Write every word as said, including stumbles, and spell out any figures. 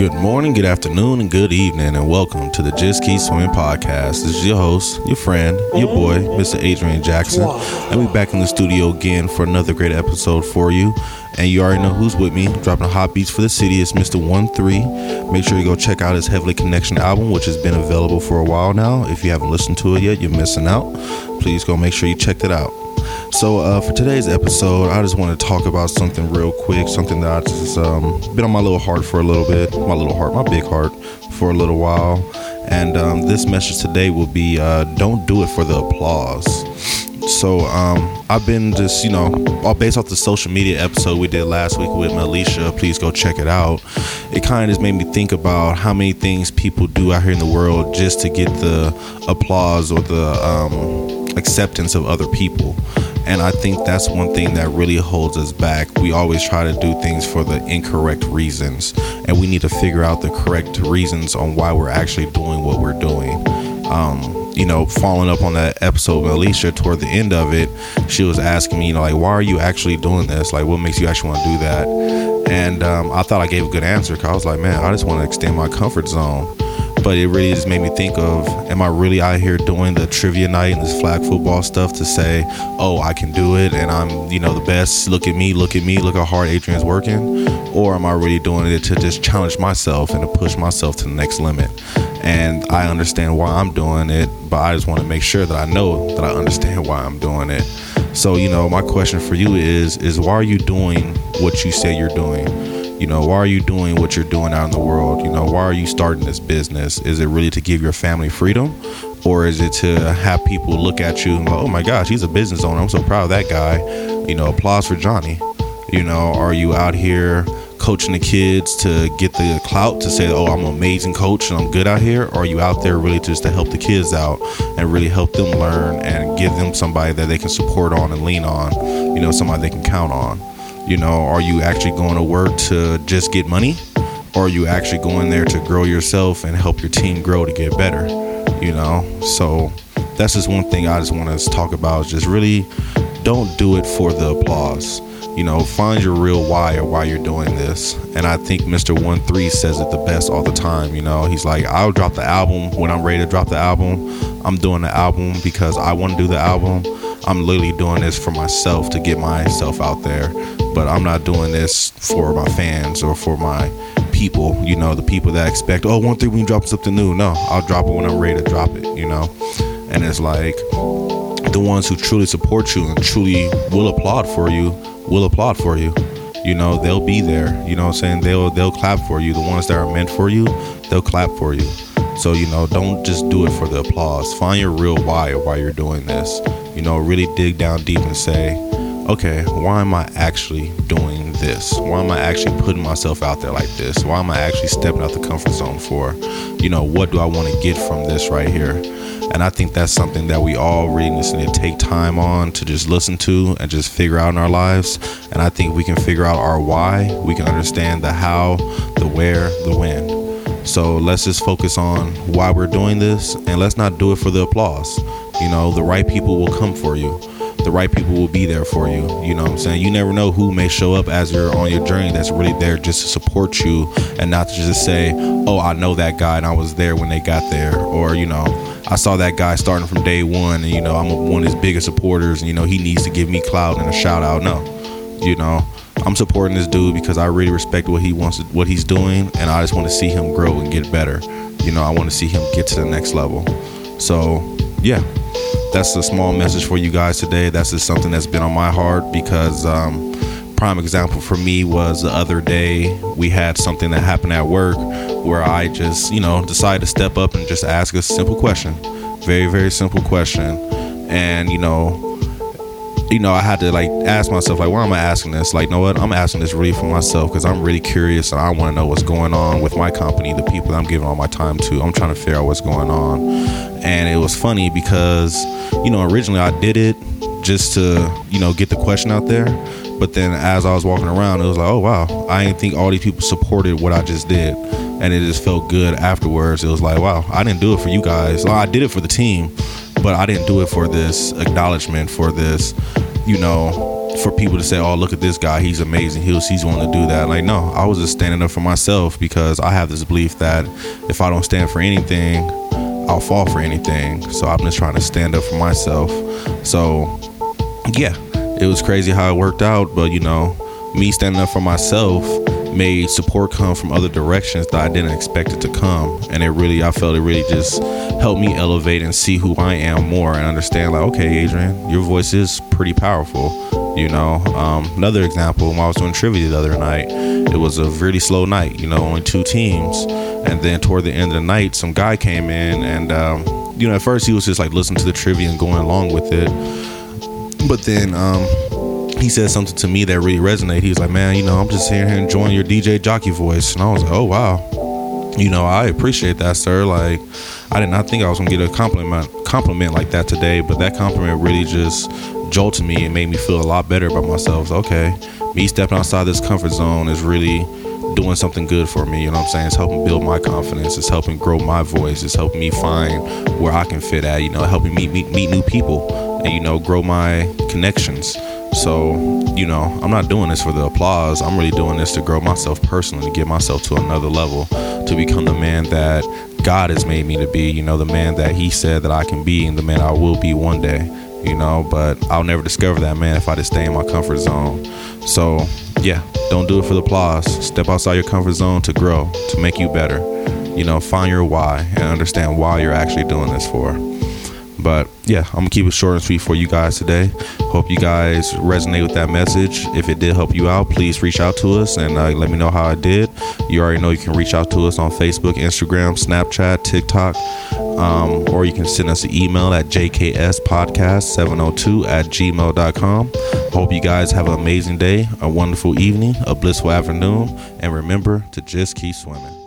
Good morning, good afternoon, and good evening, and welcome to the Just Keep Swimming Podcast. This is your host, your friend, your boy, Mister Adrian Jackson. And we're back in the studio again for another great episode for you. And you already know who's with me, dropping hot beats for the city. It's Mister one three. Make sure you go check out his Heavily Connection album, which has been available for a while now. If you haven't listened to it yet, you're missing out. Please go make sure you check that out. So uh, for today's episode, I just want to talk about something real quick, something that has um, been on my little heart for a little bit, my little heart, my big heart for a little while. And um, this message today will be uh, don't do it for the applause. So um, I've been just, you know, all based off the social media episode we did last week with Malisha. Please go check it out. It kind of just made me think about how many things people do out here in the world just to get the applause or the um, acceptance of other people. And I think that's one thing that really holds us back. We always try to do things for the incorrect reasons, and we need to figure out the correct reasons on why we're actually doing what we're doing. Um, you know, following up on that episode with Alicia, toward the end of it, she was asking me, you know, like, why are you actually doing this? Like, what makes you actually want to do that? And um, I thought I gave a good answer, because I was like, man, I just want to extend my comfort zone. But it really just made me think of, am I really out here doing the trivia night and this flag football stuff to say, oh, I can do it and I'm, you know, the best. Look at me, look at me, look how hard Adrian's working. Or am I really doing it to just challenge myself and to push myself to the next limit? And I understand why I'm doing it, but I just want to make sure that I know that I understand why I'm doing it. So, you know, my question for you is, is why are you doing what you say you're doing? You know, why are you doing what you're doing out in the world? You know, why are you starting this business? Is it really to give your family freedom? Or is it to have people look at you and go, oh my gosh, he's a business owner, I'm so proud of that guy. You know, applause for Johnny. You know, are you out here coaching the kids to get the clout to say, oh, I'm an amazing coach and I'm good out here? Or are you out there really just to help the kids out and really help them learn and give them somebody that they can support on and lean on? You know, somebody they can count on. You know, are you actually going to work to just get money, or are you actually going there to grow yourself and help your team grow to get better? You know, so that's just one thing I just want to talk about, is just really don't do it for the applause. You know, find your real why or why you're doing this. And I think Mister one three says it the best all the time. You know, he's like, I'll drop the album when I'm ready to drop the album. I'm doing the album because I want to do the album. I'm literally doing this for myself to get myself out there. But I'm not doing this for my fans or for my people, you know, the people that expect, oh, one thing we can drop something new. No, I'll drop it when I'm ready to drop it, you know. And it's like the ones who truly support you and truly will applaud for you, will applaud for you. You know, they'll be there. You know what I'm saying? They'll they'll clap for you. The ones that are meant for you, they'll clap for you. So, you know, don't just do it for the applause. Find your real why or why you're doing this. You know, really dig down deep and say, okay, why am I actually doing this? Why am I actually putting myself out there like this? Why am I actually stepping out the comfort zone for? You know, what do I want to get from this right here? And I think that's something that we all really need to take time on to just listen to and just figure out in our lives. And I think we can figure out our why. We can understand the how, the where, the when. So let's just focus on why we're doing this, and let's not do it for the applause. You know, the right people will come for you. The right people will be there for you. You know what I'm saying? You never know who may show up as you're on your journey that's really there just to support you, and not to just say, oh, I know that guy and I was there when they got there. Or, you know, I saw that guy starting from day one, and, you know, I'm one of his biggest supporters, and, you know, he needs to give me clout and a shout out. No, you know, I'm supporting this dude because I really respect what he wants, what he's doing, and I just want to see him grow and get better. You know, I want to see him get to the next level. So, yeah. That's a small message for you guys today. That's just something that's been on my heart, because um, prime example for me was the other day we had something that happened at work where I just, you know, decided to step up and just ask a simple question, very, very simple question. And, you know, you know, I had to like ask myself, like, why am I asking this? Like, you know what? I'm asking this really for myself, because I'm really curious and I want to know what's going on with my company, the people that I'm giving all my time to. I'm trying to figure out what's going on. And it was funny because, you know, originally I did it just to, you know, get the question out there. But then as I was walking around, it was like, oh, wow, I didn't think all these people supported what I just did. And it just felt good afterwards. It was like, wow, I didn't do it for you guys. Well, I did it for the team, but I didn't do it for this acknowledgement, for this, you know, for people to say, oh, look at this guy, he's amazing, he's, he's willing to do that. Like, no, I was just standing up for myself because I have this belief that if I don't stand for anything, I'll fall for anything. So I'm just trying to stand up for myself. So yeah, it was crazy how it worked out. But, you know, me standing up for myself made support come from other directions that I didn't expect it to come. And it really, I felt it really just helped me elevate and see who I am more and understand, like, okay, Adrian, your voice is pretty powerful. You know, um, another example, when I was doing trivia the other night, it was a really slow night, you know, only two teams. And then toward the end of the night, some guy came in and, um, you know, at first he was just like listening to the trivia and going along with it. But then, um, he said something to me that really resonated. He was like, man, you know, I'm just here enjoying your D J jockey voice. And I was like, oh, wow. You know, I appreciate that, sir. Like, I did not think I was going to get a compliment compliment like that today. But that compliment really just jolted me and made me feel a lot better about myself. Okay, me stepping outside this comfort zone is really doing something good for me. You know what I'm saying? It's helping build my confidence. It's helping grow my voice. It's helping me find where I can fit at, you know, helping me meet, meet new people and, you know, grow my connections. So, you know, I'm not doing this for the applause. I'm really doing this to grow myself personally, to get myself to another level, to become the man that God has made me to be, you know, the man that he said that I can be and the man I will be one day, you know, but I'll never discover that man if I just stay in my comfort zone. So, yeah, don't do it for the applause. Step outside your comfort zone to grow, to make you better, you know, find your why and understand why you're actually doing this for. But yeah, I'm gonna keep it short and sweet for you guys today. Hope you guys resonate with that message. If it did help you out, please reach out to us and uh, let me know how I did. You already know you can reach out to us on Facebook, Instagram, Snapchat, TikTok, um, or you can send us an email at j k s podcast seven oh two at gmail dot com. Hope you guys have an amazing day, a wonderful evening, a blissful afternoon, and remember to just keep swimming.